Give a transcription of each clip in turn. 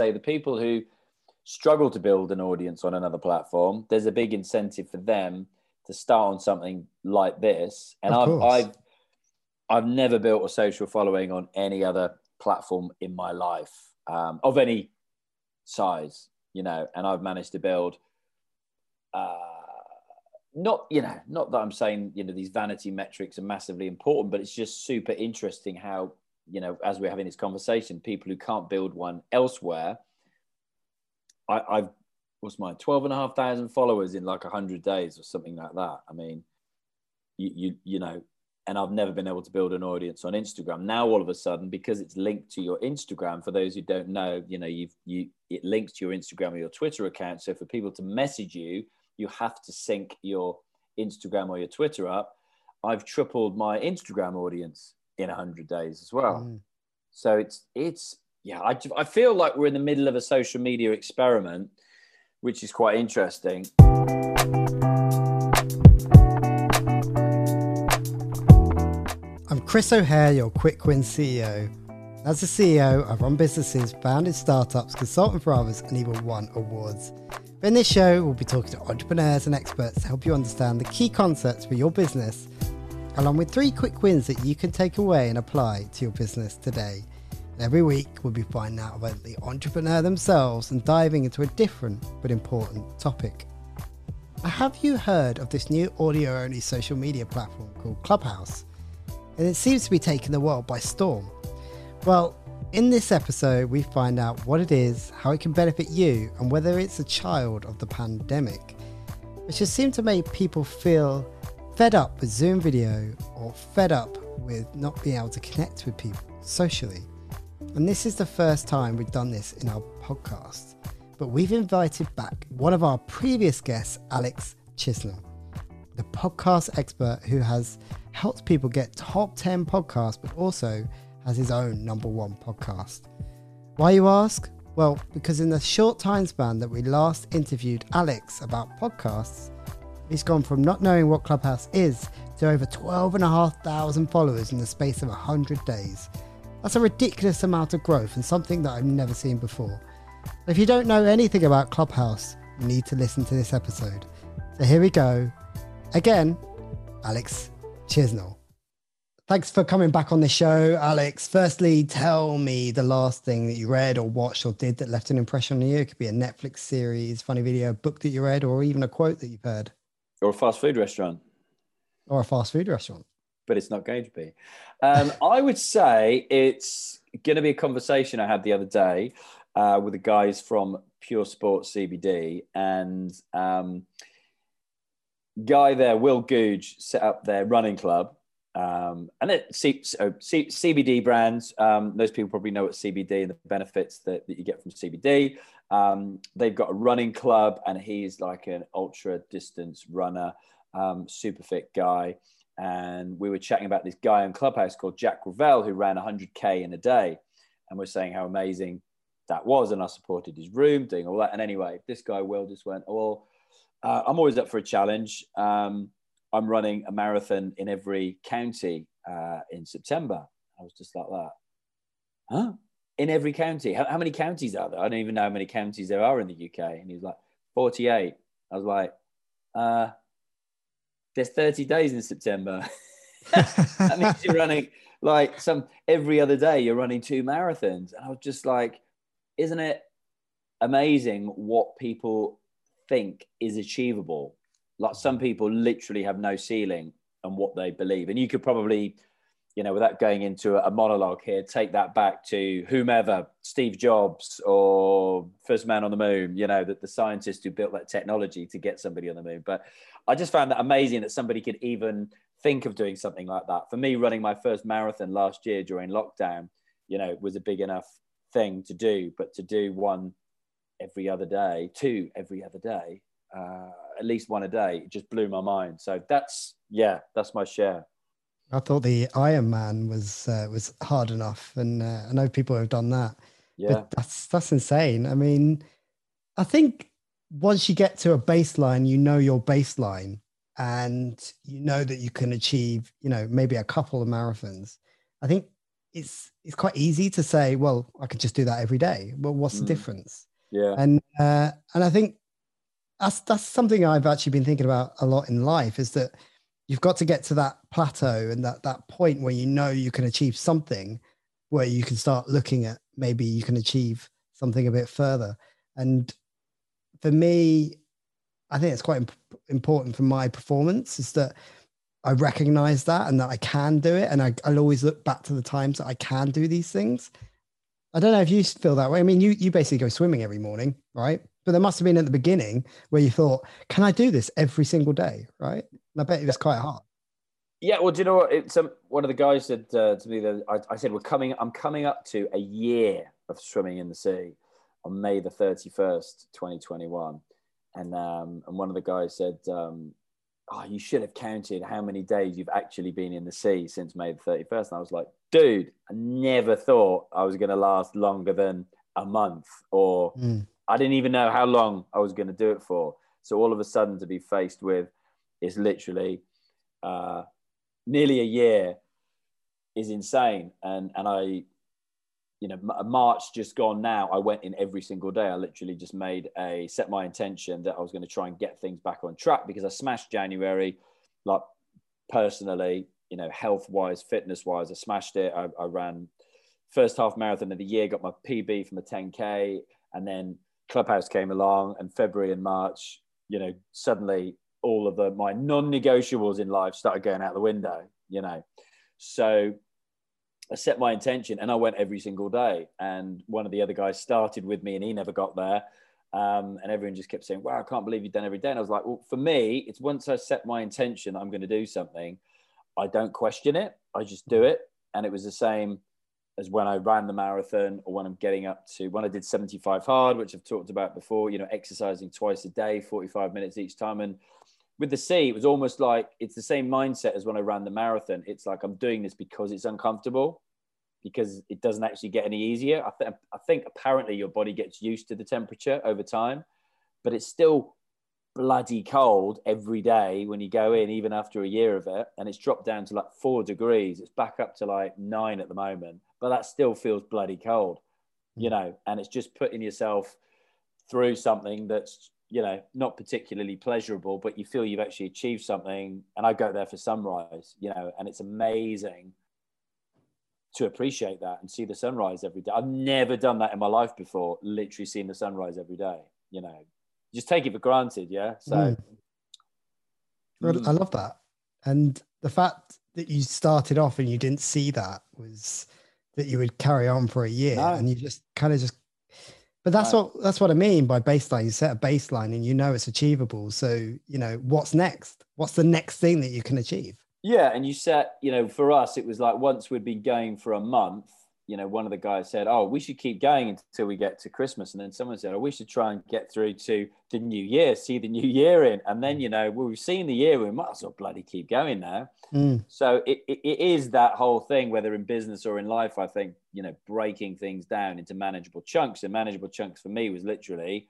say the people who struggle to build an audience on another platform, there's a big incentive for them to start on something like this. And I've never built a social following on any other platform in my life, of any size, you know, and I've managed to build, not that I'm saying, you know, these vanity metrics are massively important, but it's just super interesting how, you know, as we're having this conversation, people who can't build one elsewhere, I've, what's mine, 12,500 followers in like 100 days or something like that. I mean, you know, and I've never been able to build an audience on Instagram. Now, all of a sudden, because it's linked to your Instagram, for those who don't know, you know, it links to your Instagram or your Twitter account. So for people to message you, you have to sync your Instagram or your Twitter up. I've tripled my Instagram audience in 100 days as well. Mm. So it's yeah, I feel like we're in the middle of a social media experiment, which is quite interesting. I'm Chris O'Hare, your Quick Win CEO. As a CEO, I run businesses, founded startups, consulted for others, and even won awards. But in this show, we'll be talking to entrepreneurs and experts to help you understand the key concepts for your business, along with 3 quick wins that you can take away and apply to your business today. And every week, we'll be finding out about the entrepreneur themselves and diving into a different but important topic. Have you heard of this new audio-only social media platform called Clubhouse? And it seems to be taking the world by storm. Well, in this episode, we find out what it is, how it can benefit you, and whether it's a child of the pandemic, which has seemed to make people feel fed up with Zoom video or fed up with not being able to connect with people socially. And this is the first time we've done this in our podcast, but we've invited back one of our previous guests, Alex Chisnall, the podcast expert who has helped people get top 10 podcasts, but also has his own number 1 podcast. Why, you ask? Well, because in the short time span that we last interviewed Alex about podcasts, he's gone from not knowing what Clubhouse is to over 12,500 followers in the space of 100 days. That's a ridiculous amount of growth and something that I've never seen before. If you don't know anything about Clubhouse, you need to listen to this episode. So here we go. Again, Alex Chisnall. Thanks for coming back on the show, Alex. Firstly, tell me the last thing that you read or watched or did that left an impression on you. It could be a Netflix series, funny video, book that you read, or even a quote that you've heard. Or a fast food restaurant. But it's not going to be. I would say it's going to be a conversation I had the other day with the guys from Pure Sports CBD. And guy there, Will Googe, set up their running club. And it CBD brands, those people probably know what CBD and the benefits that you get from CBD. They've got a running club, and he's like an ultra distance runner, super fit guy. And we were chatting about this guy in Clubhouse called Jack Revelle, who ran 100K in a day. And we're saying how amazing that was. And I supported his room, doing all that. And anyway, this guy, Will, just went, well, I'm always up for a challenge. I'm running a marathon in every county in September. I was just like that. Huh? In every county? How many counties are there? I don't even know how many counties there are in the UK. And he was like, 48. I was like, there's 30 days in September. That means you're running like every other day, you're running 2 marathons. And I was just like, isn't it amazing what people think is achievable? Like, some people literally have no ceiling on what they believe. And you could probably, you know, without going into a monologue here, take that back to whomever, Steve Jobs or first man on the moon, you know, the scientist who built that technology to get somebody on the moon. But I just found that amazing that somebody could even think of doing something like that. For me, running my first marathon last year during lockdown, you know, was a big enough thing to do, but to do 1 every other day, 2 every other day, at least 1 a day, it just blew my mind. So that's my share. I thought the Ironman was hard enough, and I know people have done that. Yeah, but that's insane. I mean, I think once you get to a baseline, you know your baseline, and you know that you can achieve, you know, maybe a couple of marathons. I think it's quite easy to say, well, I could just do that every day. Well, what's the difference? Yeah. And I think that's something I've actually been thinking about a lot in life, is that you've got to get to that plateau and that point where you know you can achieve something, where you can start looking at maybe you can achieve something a bit further. And for me, I think it's quite important for my performance, is that I recognize that and that I can do it. And I'll always look back to the times that I can do these things. I don't know if you feel that way. I mean, you basically go swimming every morning, right? But there must have been at the beginning where you thought, can I do this every single day, right? And I bet it was quite hard. Yeah, well, do you know what? It's, one of the guys said to me, that I said, I'm coming up to a year of swimming in the sea on May the 31st, 2021. And one of the guys said, oh, you should have counted how many days you've actually been in the sea since May the 31st. And I was like, dude, I never thought I was going to last longer than a month, or I didn't even know how long I was going to do it for. So all of a sudden to be faced with is literally nearly a year is insane. And I, you know, March just gone now, I went in every single day. I literally just set my intention that I was going to try and get things back on track, because I smashed January, like personally, you know, health wise, fitness wise, I smashed it. I ran first half marathon of the year, got my PB from a 10K, and then Clubhouse came along, and February and March, you know, suddenly all of my non-negotiables in life started going out the window, you know? So I set my intention and I went every single day. And one of the other guys started with me and he never got there. And everyone just kept saying, wow, I can't believe you've done every day. And I was like, well, for me, it's once I set my intention that I'm going to do something, I don't question it. I just do it. And it was the same as when I ran the marathon, or when I'm getting up to, when I did 75 hard, which I've talked about before, you know, exercising twice a day, 45 minutes each time. And with the sea, it was almost like it's the same mindset as when I ran the marathon. It's like, I'm doing this because it's uncomfortable, because it doesn't actually get any easier. I think apparently your body gets used to the temperature over time, but it's still bloody cold every day when you go in, even after a year of it. And it's dropped down to like 4 degrees. It's back up to like 9 at the moment, but that still feels bloody cold, you know? And it's just putting yourself through something that's, you know, not particularly pleasurable, but you feel you've actually achieved something. And I go there for sunrise, you know, and it's amazing to appreciate that and see the sunrise every day. I've never done that in my life before, literally seeing the sunrise every day, you know, just take it for granted. Yeah. So I love that. And the fact that you started off and you didn't see that was that you would carry on for a year. No. And you just kind of just, but that's right. That's what I mean by baseline. You set a baseline and you know it's achievable. So, you know, what's next? What's the next thing that you can achieve? Yeah. And you set, you know, for us, it was like once we'd been going for a month, you know, one of the guys said, oh, we should keep going until we get to Christmas. And then someone said, oh, we should try and get through to the new year, see the new year in. And then, you know, well, we've seen the year, we might as well bloody keep going now. So it is that whole thing, whether in business or in life, I think, you know, breaking things down into manageable chunks. And manageable chunks for me was literally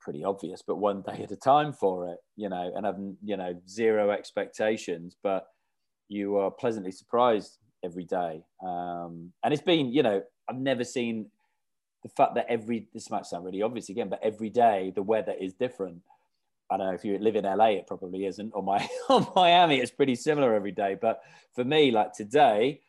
pretty obvious, but one day at a time for it, you know, and I've, you know, zero expectations, but you are pleasantly surprised every day. And it's been, you know, I've never seen the fact that this might sound really obvious again, but every day the weather is different. I don't know if you live in LA, it probably isn't, or Miami, it's pretty similar every day. But for me, like today,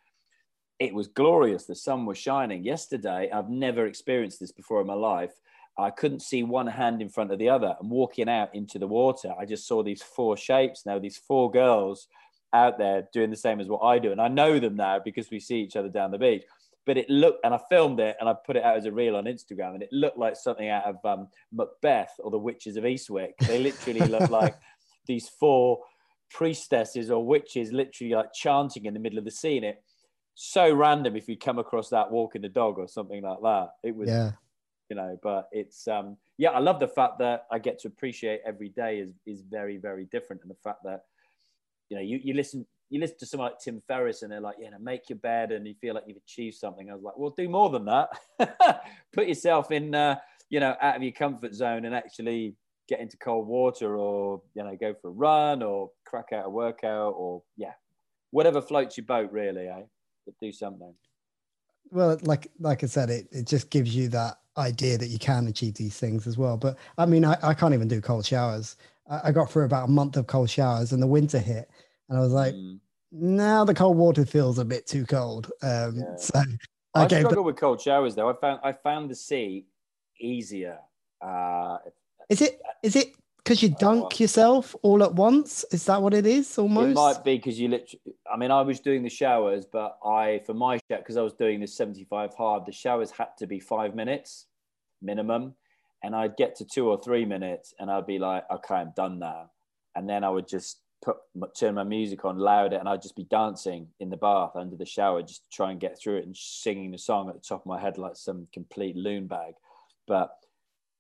it was glorious. The sun was shining. Yesterday, I've never experienced this before in my life. I couldn't see one hand in front of the other, and walking out into the water, I just saw these 4 shapes. Now these 4 girls out there doing the same as what I do. And I know them now because we see each other down the beach, but it looked, and I filmed it and I put it out as a reel on Instagram, and it looked like something out of Macbeth or the Witches of Eastwick. They literally looked like these 4 priestesses or witches literally like chanting in the middle of the sea. And it so random if you come across that walking the dog or something like that. It was, you know, but it's, yeah, I love the fact that I get to appreciate every day is very, very different. And the fact that, you know, you listen to someone like Tim Ferriss and they're like, you know, make your bed and you feel like you've achieved something. I was like, well, do more than that. Put yourself in, you know, out of your comfort zone and actually get into cold water, or, you know, go for a run or crack out a workout, or whatever floats your boat really, eh? But do something. Well, like I said, it just gives you that idea that you can achieve these things as well. But I mean, I can't even do cold showers. I got through about a month of cold showers and the winter hit, and I was like, now the cold water feels a bit too cold. So I struggle with cold showers though. I found the sea easier. Is it because you dunk yourself all at once? Is that what it is? Almost. It might be because you literally. I mean, I was doing the showers, but because I was doing the 75 hard, the showers had to be 5 minutes minimum, and I'd get to 2 or 3 minutes, and I'd be like, okay, I'm done now, and then I would just turn my music on louder, and I'd just be dancing in the bath under the shower just to try and get through it, and singing the song at the top of my head like some complete loon bag. But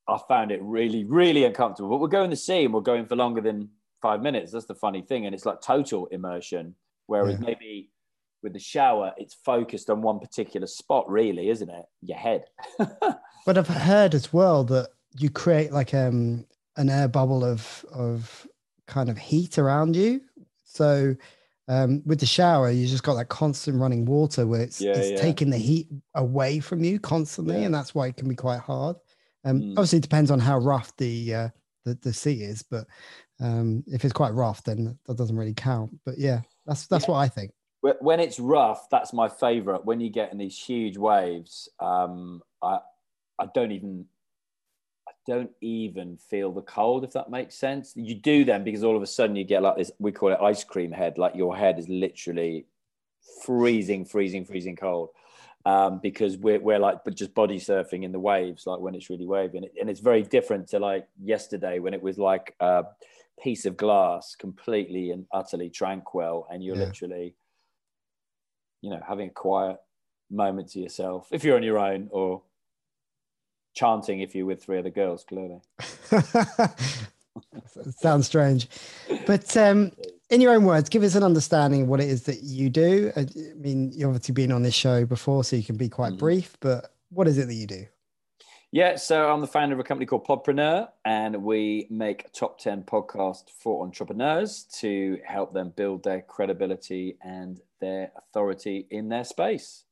I found it really, really uncomfortable. But we're going to sea and we're going for longer than 5 minutes. That's the funny thing. And it's like total immersion. Whereas maybe with the shower, it's focused on one particular spot really, isn't it? Your head. But I've heard as well that you create like an air bubble of kind of heat around you. So with the shower, you just got that constant running water where it's taking the heat away from you constantly. Yeah. And that's why it can be quite hard. Obviously, it depends on how rough the sea is, but if it's quite rough, then that doesn't really count. But yeah, that's what I think. When it's rough, that's my favorite. When you get in these huge waves, I don't even feel the cold, if that makes sense. You do then, because all of a sudden you get like this, we call it ice cream head. Like your head is literally freezing cold. Because we're like, but just body surfing in the waves, like when it's really wavy, and it's very different to like yesterday when it was like a piece of glass, completely and utterly tranquil, and you're literally, having a quiet moment to yourself if you're on your own, or chanting if you're with 3 other girls. Clearly, sounds strange, but in your own words, give us an understanding of what it is that you do. I mean, you've obviously been on this show before, so you can be quite brief, but what is it that you do? Yeah, so I'm the founder of a company called Podpreneur, and we make top 10 podcasts for entrepreneurs to help them build their credibility and their authority in their space.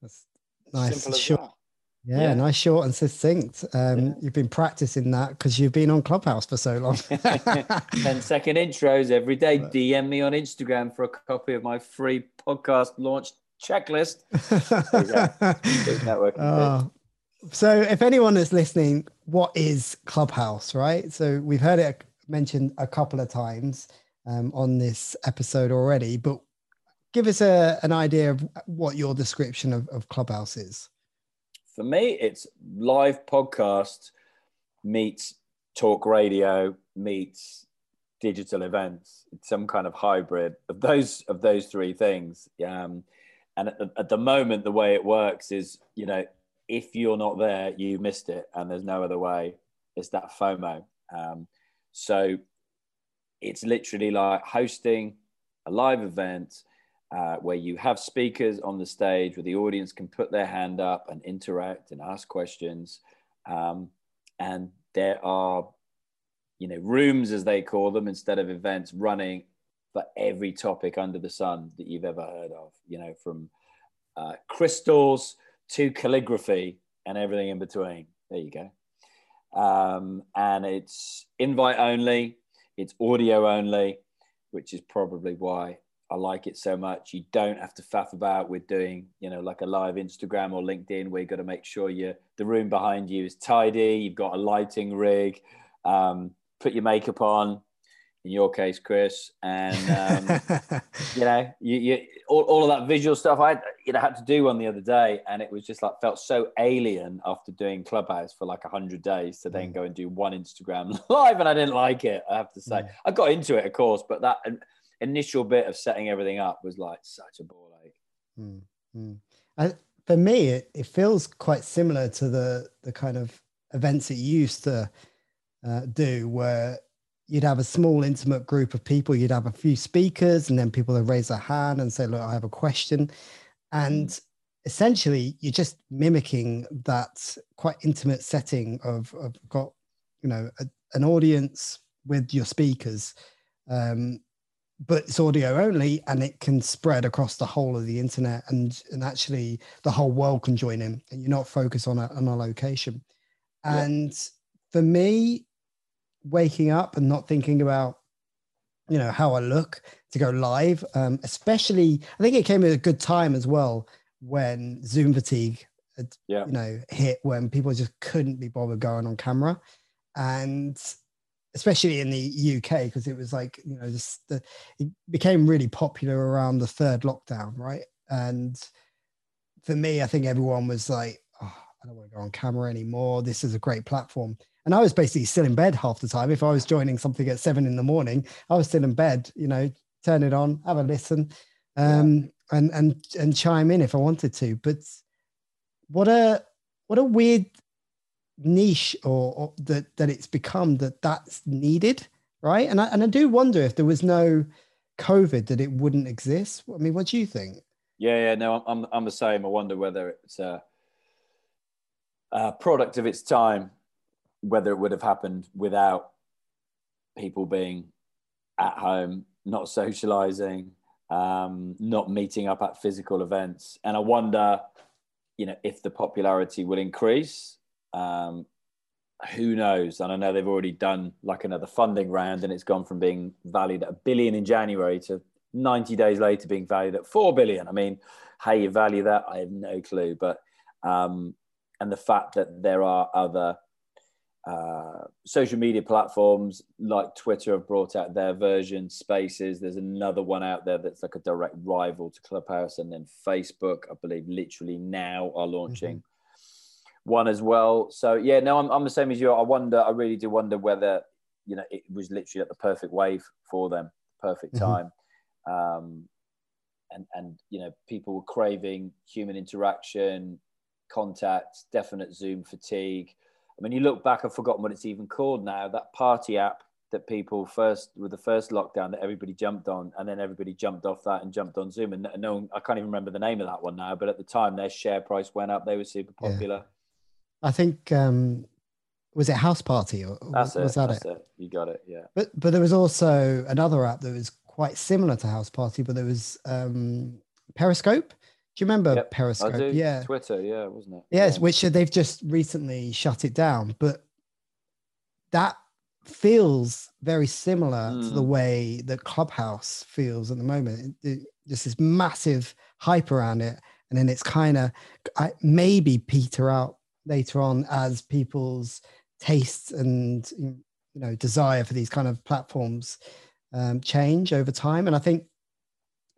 That's nice. Simple. Yeah, nice, short and succinct. You've been practicing that because you've been on Clubhouse for so long. 10-second intros every day. DM me on Instagram for a copy of my free podcast launch checklist. So if anyone is listening, what is Clubhouse, right? So we've heard it mentioned a couple of times on this episode already, but give us an idea of what your description of Clubhouse is. For me, it's live podcast meets talk radio meets digital events. It's some kind of hybrid of those 3 things. And at the moment, the way it works is, if you're not there, you missed it, and there's no other way. It's that FOMO. So it's literally like hosting a live event, where you have speakers on the stage where the audience can put their hand up and interact and ask questions. And there are, rooms, as they call them, instead of events, running for every topic under the sun that you've ever heard of, from crystals to calligraphy and everything in between. There you go. And it's invite only, it's audio only, which is probably why I like it so much. You don't have to faff about with doing, like a live Instagram or LinkedIn, where you've got to make sure the room behind you is tidy. You've got a lighting rig, put your makeup on, in your case, Chris. And, all of that visual stuff. I had to do one the other day, and it was just like, felt so alien after doing Clubhouse for like 100 days to then go and do one Instagram live. And I didn't like it, I have to say. I got into it, of course, but that initial bit of setting everything up was like such a ball ache. For me, it feels quite similar to the kind of events that you used to do, where you'd have a small intimate group of people, you'd have a few speakers, and then people would raise their hand and say, look, I have a question. And essentially you're just mimicking that quite intimate setting of got an audience with your speakers, but it's audio only, and it can spread across the whole of the internet, and actually the whole world can join in, and you're not focused on a location. And for me, waking up and not thinking about, you know, how I look to go live, especially, I think it came at a good time as well when Zoom fatigue had, you know, hit, when people just couldn't be bothered going on camera. And especially in the UK, because it was like, you know, it became really popular around the third lockdown, right? And for me, I think everyone was like, oh, I don't want to go on camera anymore. This is a great platform. And I was basically still in bed half the time. If I was joining something at 7 a.m, I was still in bed, you know, turn it on, have a listen, and chime in if I wanted to. But what a weird niche or that it's become that's needed, right? And I do wonder if there was no COVID that it wouldn't exist. I mean, what do you think? Yeah, no, I'm the same. I wonder whether it's a product of its time, whether it would have happened without people being at home, not socializing, not meeting up at physical events. And I wonder, you know, if the popularity will increase. Who knows? And I know they've already done like another funding round, and it's gone from being valued at $1 billion in January to 90 days later being valued at $4 billion. I mean, how you value that, I have no clue. But, and the fact that there are other social media platforms like Twitter have brought out their version, Spaces. There's another one out there that's like a direct rival to Clubhouse. And then Facebook, I believe, literally now are launching one as well. So yeah, no, I'm the same as you. I really do wonder whether, you know, it was literally at the perfect wave for them, perfect time. And you know, people were craving human interaction, contact, definite Zoom fatigue. I mean, you look back, I've forgotten what it's even called now, that party app that people with the first lockdown that everybody jumped on, and then everybody jumped off that and jumped on Zoom. And no one, I can't even remember the name of that one now, but at the time their share price went up. They were super popular. Yeah. I think, was it House Party? Or That's it. You got it, yeah. But there was also another app that was quite similar to House Party, but there was Periscope. Do you remember Periscope? I do. Yeah. Twitter, yeah, wasn't it? Yes, yeah. Which they've just recently shut it down. But that feels very similar to the way that Clubhouse feels at the moment. Just this massive hype around it. And then it's kind of maybe peter out later on as people's tastes and, you know, desire for these kind of platforms change over time. And I think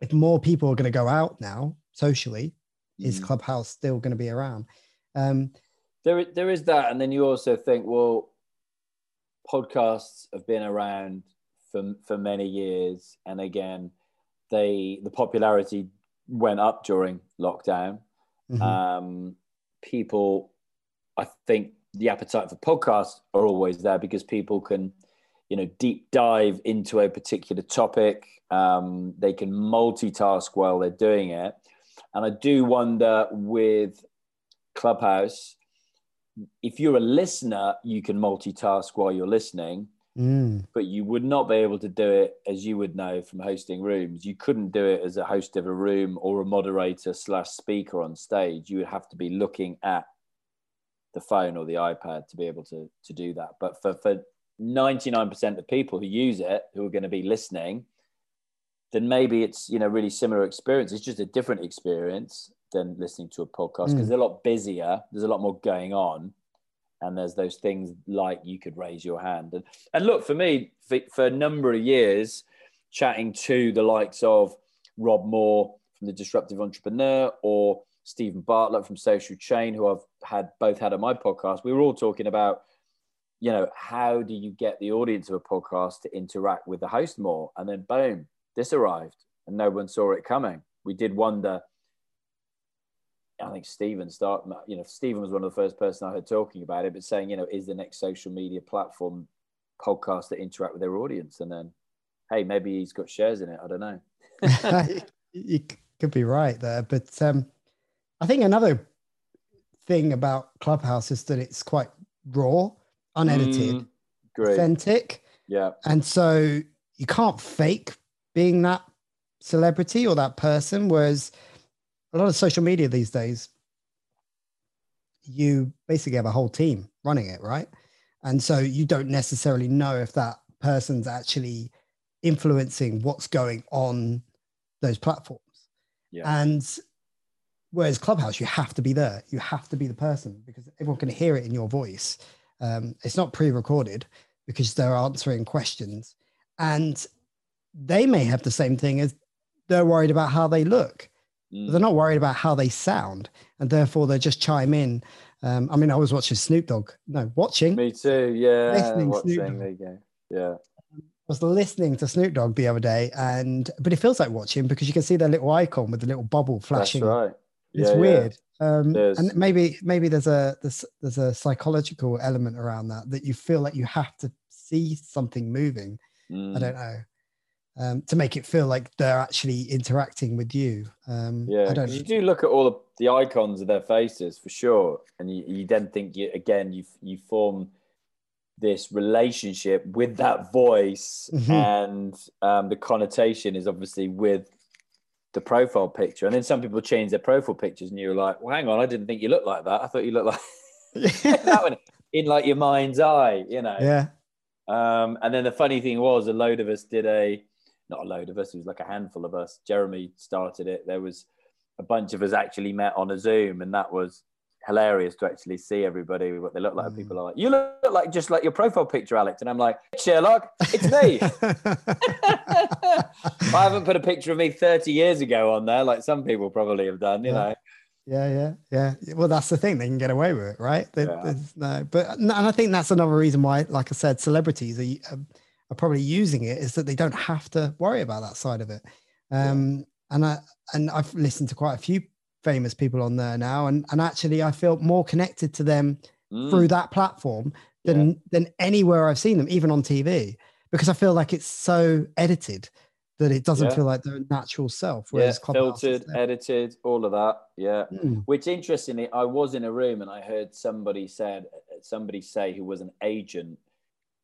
if more people are going to go out now socially, is Clubhouse still going to be around? There is that. And then you also think, well, podcasts have been around for many years. And again, the popularity went up during lockdown. People, I think the appetite for podcasts are always there because people can, you know, deep dive into a particular topic. They can multitask while they're doing it. And I do wonder with Clubhouse, if you're a listener, you can multitask while you're listening, but you would not be able to do it, as you would know from hosting rooms. You couldn't do it as a host of a room or a moderator / speaker on stage. You would have to be looking at the phone or the iPad to be able to do that. But for 99% of people who use it, who are going to be listening, then maybe it's, you know, really similar experience. It's just a different experience than listening to a podcast because they're a lot busier. There's a lot more going on. And there's those things like you could raise your hand. And look, for me, for a number of years, chatting to the likes of Rob Moore from the Disruptive Entrepreneur or Stephen Bartlett from Social Chain, who I've both had on my podcast, we were all talking about, you know, how do you get the audience of a podcast to interact with the host more? And then boom, this arrived and no one saw it coming. We did wonder. I think Stephen was one of the first person I heard talking about it, but saying, you know, is the next social media platform podcasts that interact with their audience? And then, hey, maybe he's got shares in it. I don't know. You could be right there. But I think another thing about Clubhouse is that it's quite raw, unedited, authentic. Yeah. And so you can't fake being that celebrity or that person, whereas a lot of social media these days, you basically have a whole team running it, right? And so you don't necessarily know if that person's actually influencing what's going on those platforms. Yeah. And whereas Clubhouse, you have to be there. You have to be the person because everyone can hear it in your voice. It's not pre-recorded because they're answering questions. And they may have the same thing as they're worried about how they look. Mm. But they're not worried about how they sound. And therefore, they just chime in. I mean, I was watching Snoop Dogg. No, watching. Me too, yeah. Listening. There you go. Yeah. I was listening to Snoop Dogg the other day, but it feels like watching because you can see their little icon with the little bubble flashing. That's right. It's weird. Yeah. And maybe there's a psychological element around that you feel like you have to see something moving. Mm. I don't know. To make it feel like they're actually interacting with you. I don't know. You do look at all the icons of their faces for sure, and you then think you form this relationship with that voice, mm-hmm. and the connotation is obviously with the profile picture. And then some people change their profile pictures, and you're like, "Well, hang on, I didn't think you looked like that. I thought you looked like that one in like your mind's eye, you know." Yeah. And then the funny thing was, it was like a handful of us. Jeremy started it. There was a bunch of us actually met on a Zoom, and that was hilarious to actually see everybody, what they look like. Mm. People are like, "You look like just like your profile picture, Alex." And I'm like, "Sherlock, it's me." I haven't put a picture of me 30 years ago on there, like some people probably have done, you know. Yeah. Well, that's the thing; they can get away with it, right? And I think that's another reason why, like I said, celebrities are probably using it is that they don't have to worry about that side of it. And I've listened to quite a few famous people on there now, and actually, I feel more connected to them through that platform than anywhere I've seen them, even on TV, because I feel like it's so edited that it doesn't feel like their natural self. Filtered, edited, all of that. Yeah. Mm. Which interestingly, I was in a room and I heard somebody say who was an agent,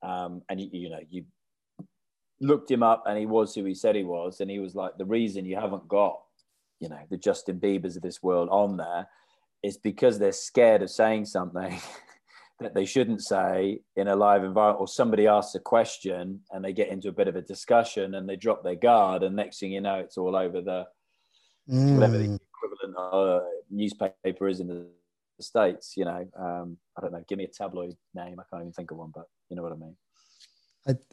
and you looked him up and he was who he said he was. And he was like, the reason you haven't got, the Justin Biebers of this world on there is because they're scared of saying something that they shouldn't say in a live environment, or somebody asks a question and they get into a bit of a discussion and they drop their guard, and next thing you know, it's all over the whatever the equivalent newspaper is in the States. I don't know, give me a tabloid name, I can't even think of one, but you know what I mean.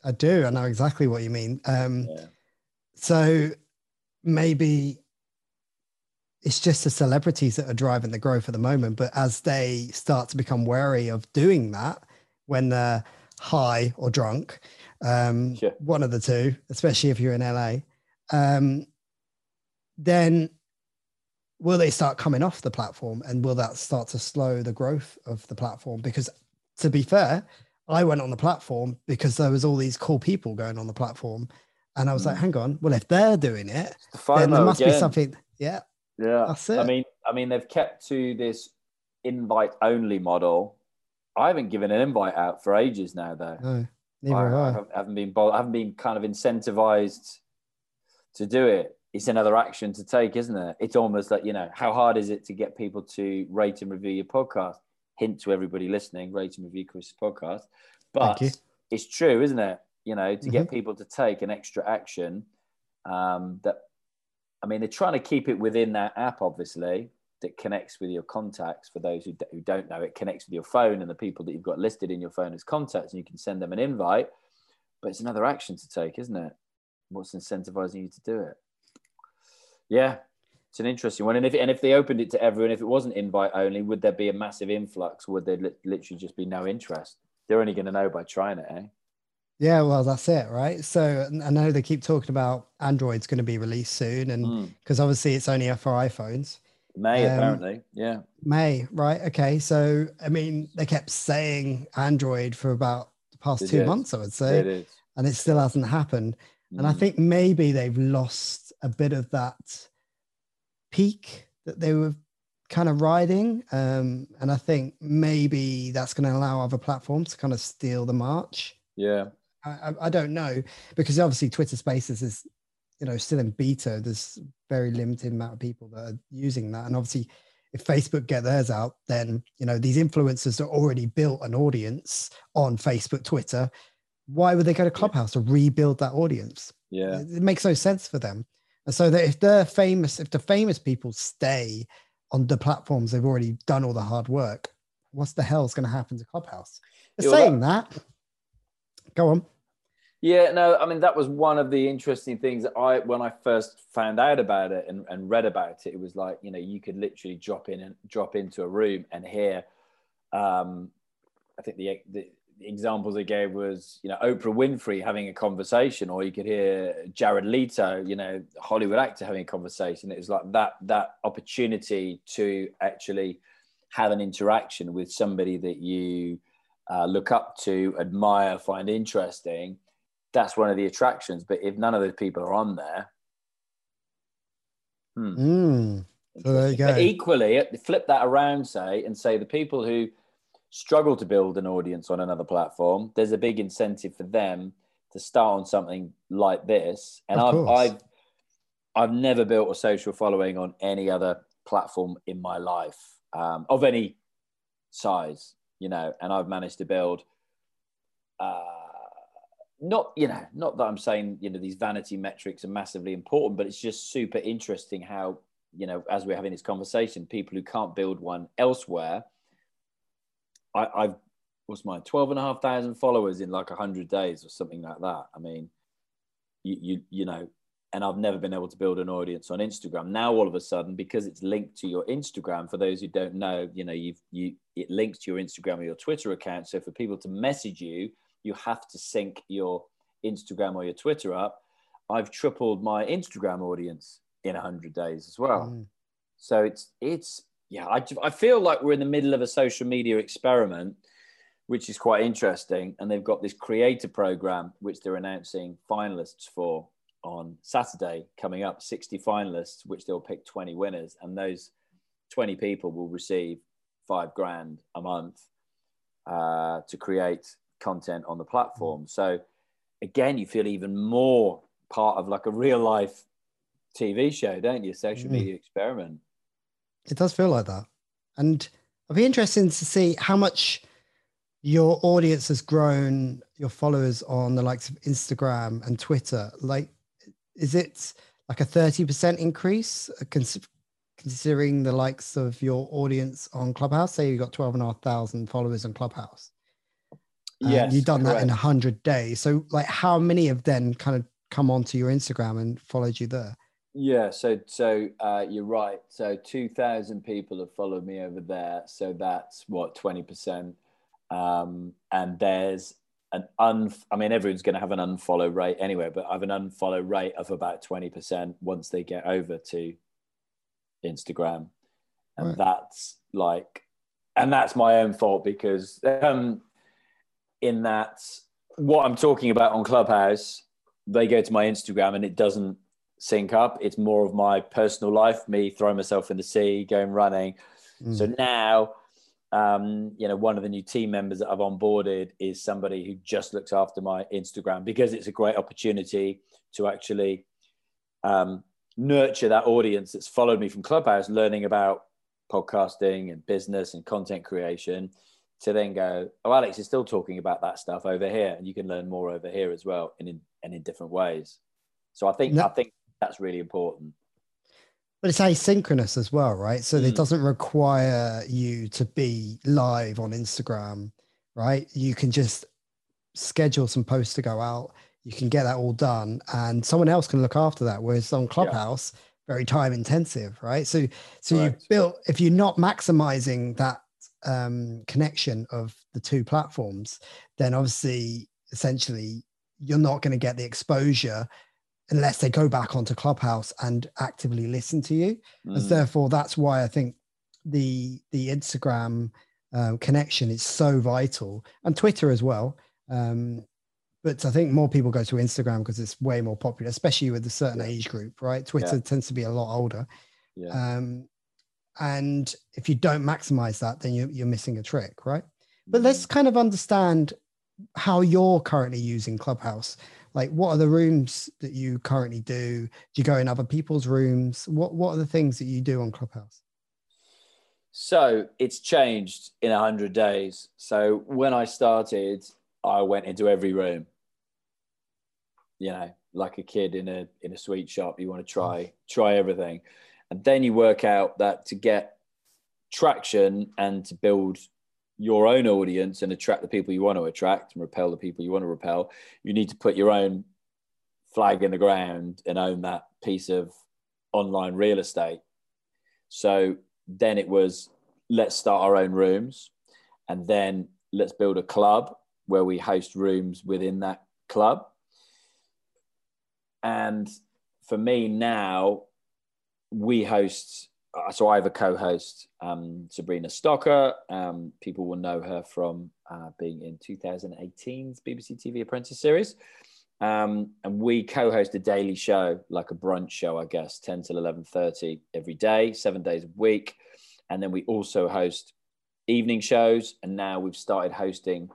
I do, I know exactly what you mean. So maybe it's just the celebrities that are driving the growth at the moment. But as they start to become wary of doing that when they're high or drunk, one of the two, especially if you're in LA, then will they start coming off the platform, and will that start to slow the growth of the platform? Because to be fair, I went on the platform because there was all these cool people going on the platform. And I was like, hang on, well, if they're doing it, then there must be something. Yeah. Yeah, that's it. I mean, they've kept to this invite-only model. I haven't given an invite out for ages now, though. No, neither have I. I haven't been kind of incentivized to do it. It's another action to take, isn't it? It's almost like, how hard is it to get people to rate and review your podcast? Hint to everybody listening: rate and review Chris's podcast. But it's true, isn't it? To get people to take an extra action they're trying to keep it within that app, obviously, that connects with your contacts. For those who don't know, it connects with your phone and the people that you've got listed in your phone as contacts, and you can send them an invite. But it's another action to take, isn't it? What's incentivizing you to do it? Yeah, it's an interesting one. And if they opened it to everyone, if it wasn't invite only, would there be a massive influx? Would there literally just be no interest? They're only going to know by trying it, eh? Yeah, well, that's it, right? So I know they keep talking about Android's going to be released soon, and because obviously it's only for iPhones. May, apparently, yeah. May, right? Okay, so I mean, they kept saying Android for about the past 2 months, I would say, and it still hasn't happened. Mm. And I think maybe they've lost a bit of that peak that they were kind of riding, and I think maybe that's going to allow other platforms to kind of steal the march. Yeah. I don't know, because obviously Twitter Spaces is you know, still in beta. There's very limited amount of people that are using that. And obviously, if Facebook get theirs out, then, you know, these influencers are already built an audience on Facebook, Twitter. Why would they go to Clubhouse to rebuild that audience? Yeah, it makes no sense for them. And so that if they're famous, if the famous people stay on the platforms, they've already done all the hard work. What's the hell's going to happen to Clubhouse? You're saying that. Go on. Yeah, no, I mean, that was one of the interesting things that when I first found out about it and read about it, it was like, you know, you could literally drop into a room and hear, I think the examples they gave was, you know, Oprah Winfrey having a conversation, or you could hear Jared Leto, you know, Hollywood actor, having a conversation. It was like that opportunity to actually have an interaction with somebody that you look up to, admire, find interesting. That's one of the attractions. But if none of those people are on there, So there you go. But equally, flip that around, and say the people who struggle to build an audience on another platform, there's a big incentive for them to start on something like this. And I've never built a social following on any other platform in my life, of any size, you know. And I've managed to build, not that I'm saying, you know, these vanity metrics are massively important, but it's just super interesting how, you know, as we're having this conversation, people who can't build one elsewhere, I've 12,500 followers in like 100 days or something like that. I mean, you know, and I've never been able to build an audience on Instagram. Now all of a sudden, because it's linked to your Instagram, for those who don't know, you know, it links to your Instagram or your Twitter account. So for people to message you, you have to sync your Instagram or your Twitter up. I've tripled my Instagram audience in 100 days as well. So it's yeah, I feel like we're in the middle of a social media experiment, which is quite interesting. And they've got this creator program, which they're announcing finalists for on Saturday coming up, 60 finalists, which they'll pick 20 winners. And those 20 people will receive $5,000 a month to create content on the platform. So again, you feel even more part of like a real life TV show, don't you? Social media experiment. It does feel like that. And I'd be interested to see how much your audience has grown, your followers on the likes of Instagram and Twitter. Like, is it like a 30% increase considering the likes of your audience on Clubhouse? Say you've got 12,500 followers on Clubhouse. Yes, you've done that in 100 days. So like, how many have then kind of come onto your Instagram and followed you there? Yeah, so you're right. So 2,000 people have followed me over there. So that's what, 20%. And there's everyone's going to have an unfollow rate anyway, but I have an unfollow rate of about 20% once they get over to Instagram. And that's my own fault, because in that what I'm talking about on Clubhouse, they go to my Instagram and it doesn't sync up. It's more of my personal life, me throwing myself in the sea, going running. So now, you know, one of the new team members that I've onboarded is somebody who just looks after my Instagram, because it's a great opportunity to actually nurture that audience that's followed me from Clubhouse, learning about podcasting and business and content creation, to then go, oh, Alex is still talking about that stuff over here, and you can learn more over here as well, and in different ways. So I think that's really important. But it's asynchronous as well, right? So it doesn't require you to be live on Instagram, right? You can just schedule some posts to go out. You can get that all done, and someone else can look after that. Whereas on Clubhouse, very time intensive, right? So you've built, if you're not maximizing that connection of the two platforms, then obviously, essentially, you're not going to get the exposure unless they go back onto Clubhouse and actively listen to you. And therefore, that's why I think the Instagram connection is so vital, and Twitter as well. But I think more people go to Instagram because it's way more popular, especially with a certain age group, right? Twitter tends to be a lot older. And if you don't maximize that, then you're missing a trick, right? But let's kind of understand how you're currently using Clubhouse. Like, what are the rooms that you currently do? Do you go in other people's rooms? What are the things that you do on Clubhouse? So it's changed in 100 days. So when I started, I went into every room, you know, like a kid in a sweet shop. You want to try everything. And then you work out that to get traction and to build your own audience and attract the people you want to attract and repel the people you want to repel, you need to put your own flag in the ground and own that piece of online real estate. So then it was, let's start our own rooms, and then let's build a club where we host rooms within that club. And for me now, we host, so I have a co-host, Sabrina Stocker. People will know her from being in 2018's BBC TV Apprentice series. And we co-host a daily show, like a brunch show, I guess, 10 till 11:30 every day, 7 days a week. And then we also host evening shows. And now we've started hosting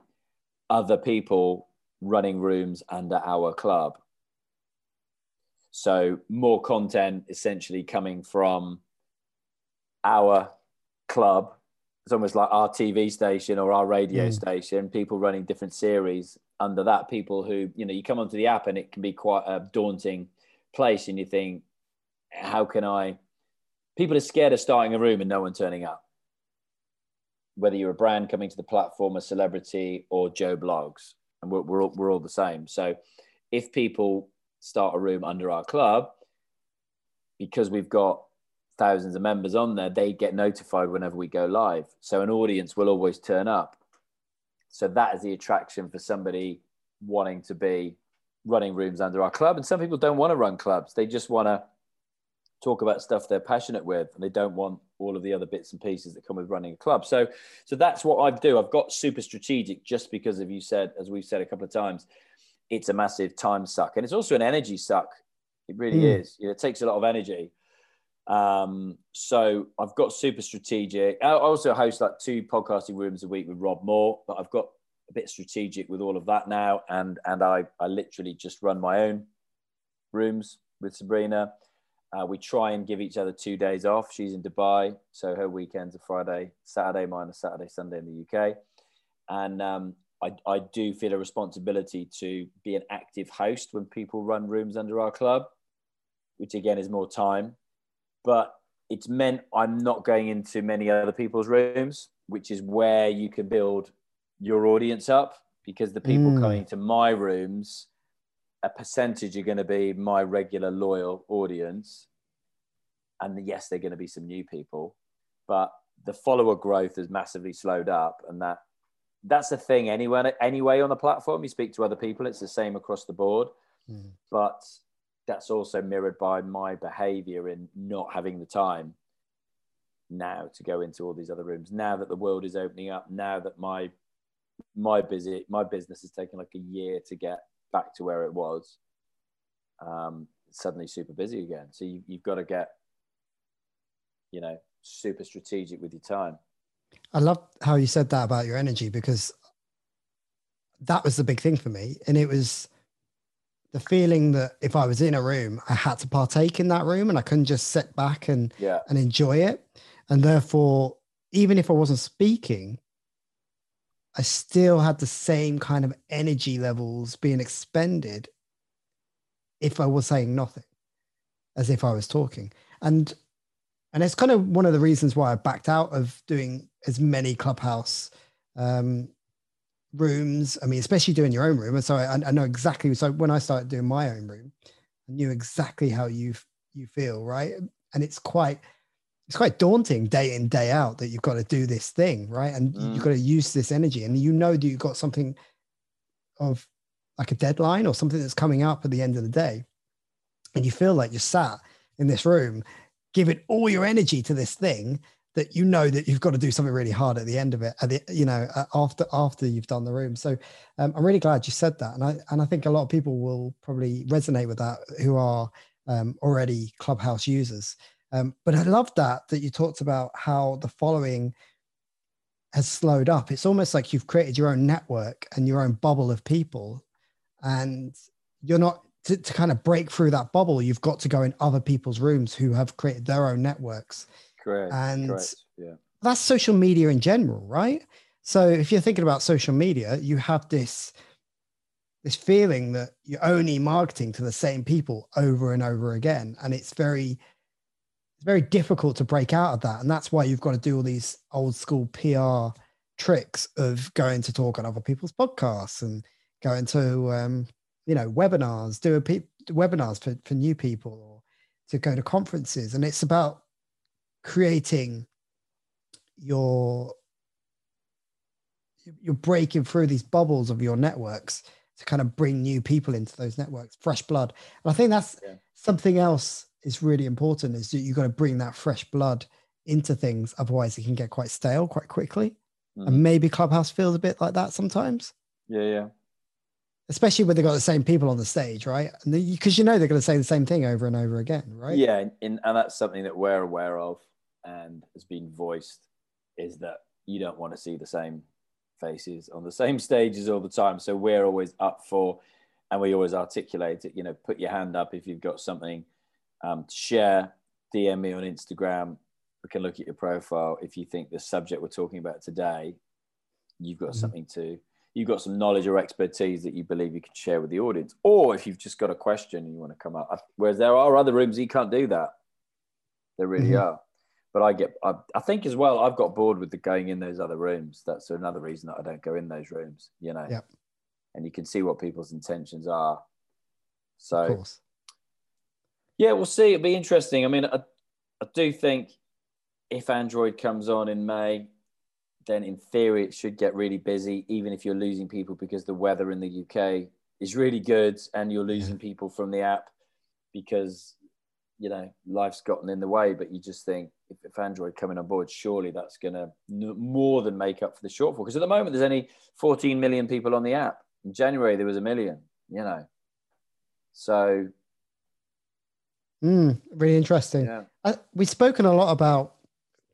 other people running rooms under our club. So more content essentially coming from our club. It's almost like our TV station or our radio station, people running different series under that, people who, you know, you come onto the app and it can be quite a daunting place and you think, how can I, people are scared of starting a room and no one turning up. Whether you're a brand coming to the platform, a celebrity or Joe Blogs, and we're all the same. So if people start a room under our club, because we've got thousands of members on there, they get notified whenever we go live. So an audience will always turn up. So that is the attraction for somebody wanting to be running rooms under our club. And some people don't want to run clubs. They just want to talk about stuff they're passionate with, and they don't want all of the other bits and pieces that come with running a club. So that's what I do. I've got super strategic just because, of you said, as we've said a couple of times, it's a massive time suck. And it's also an energy suck. It really is. You know, it takes a lot of energy. So I've got super strategic. I also host like 2 podcasting rooms a week with Rob Moore, but I've got a bit strategic with all of that now. And I literally just run my own rooms with Sabrina. We try and give each other 2 days off. She's in Dubai, so her weekends are Friday, Saturday, mine are Saturday, Sunday in the UK. And I do feel a responsibility to be an active host when people run rooms under our club, which again is more time. But it's meant I'm not going into many other people's rooms, which is where you can build your audience up, because the people coming to my rooms, a percentage are going to be my regular loyal audience. And yes, they're going to be some new people, but the follower growth has massively slowed up. And that's the thing anyway on the platform. You speak to other people, it's the same across the board. But that's also mirrored by my behavior in not having the time now to go into all these other rooms. Now that the world is opening up, now that my business has taken like a year to get back to where it was, suddenly super busy again. So you've got to get, you know, super strategic with your time. I love how you said that about your energy, because that was the big thing for me. And it was the feeling that if I was in a room, I had to partake in that room and I couldn't just sit back and enjoy it. And therefore, even if I wasn't speaking, I still had the same kind of energy levels being expended if I was saying nothing, as if I was talking. And it's kind of one of the reasons why I backed out of doing as many Clubhouse rooms, I mean, especially doing your own room. And so I know exactly. So when I started doing my own room, I knew exactly how you feel, right? And it's quite daunting day in, day out that you've got to do this thing, right? And you've got to use this energy, and you know that you've got something of like a deadline or something that's coming up at the end of the day, and you feel like you're sat in this room, give it all your energy to this thing, that you know that you've got to do something really hard at the end of it, after you've done the room. So I'm really glad you said that. And I think a lot of people will probably resonate with that who are already Clubhouse users. But I love that you talked about how the following has slowed up. It's almost like you've created your own network and your own bubble of people, and you're not to kind of break through that bubble, you've got to go in other people's rooms who have created their own networks. Correct. And correct. Yeah. That's social media in general, right? So if you're thinking about social media, you have this feeling that you're only marketing to the same people over and over again. And it's very difficult to break out of that. And that's why you've got to do all these old school PR tricks of going to talk on other people's podcasts and going to, webinars, webinars for new people, or to go to conferences. And it's about creating you're breaking through these bubbles of your networks to kind of bring new people into those networks, fresh blood. And I think that's something else is really important, is that you've got to bring that fresh blood into things. Otherwise it can get quite stale quite quickly. Mm. And maybe Clubhouse feels a bit like that sometimes. Yeah. Especially when they've got the same people on the stage, right? And because they're going to say the same thing over and over again, right? Yeah, and that's something that we're aware of and has been voiced, is that you don't want to see the same faces on the same stages all the time. So we're always up for, and we always articulate it, put your hand up if you've got something to share, DM me on Instagram. We can look at your profile. If you think the subject we're talking about today, you've got something to, you've got some knowledge or expertise that you believe you can share with the audience. Or if you've just got a question and you want to come up, whereas there are other rooms you can't do that. There really are. But I think as well, I've got bored with the going in those other rooms. That's another reason that I don't go in those rooms, Yep. And you can see what people's intentions are. So, of course. Yeah, we'll see. It'll be interesting. I mean, I do think if Android comes on in May, then in theory it should get really busy, even if you're losing people, because the weather in the UK is really good and you're losing people from the app because, life's gotten in the way. But you just think if Android coming on board, surely that's going to more than make up for the shortfall. Because at the moment, there's only 14 million people on the app. In January, there was 1 million, So... really interesting. Yeah. We've spoken a lot about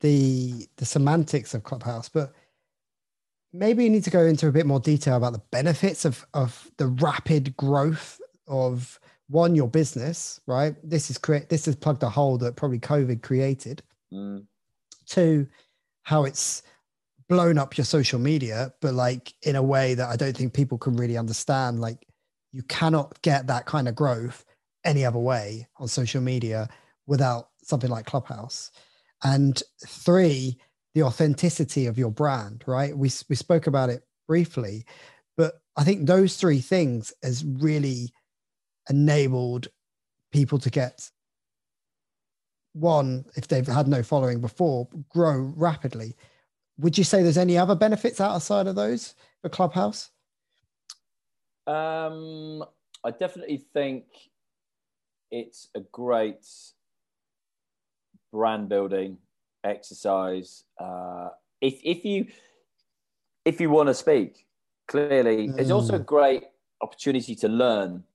the semantics of Clubhouse, but maybe you need to go into a bit more detail about the benefits of the rapid growth of one, your business, right? This has plugged a hole that probably COVID created. Two, how it's blown up your social media, but in a way that I don't think people can really understand. You cannot get that kind of growth any other way on social media without something like Clubhouse. And three, the authenticity of your brand, right? We spoke about it briefly, but I think those three things has really enabled people to get, one, if they've had no following before, grow rapidly. Would you say there's any other benefits outside of those for Clubhouse? I definitely think it's a great brand building exercise. If you want to speak clearly, it's also a great opportunity to learn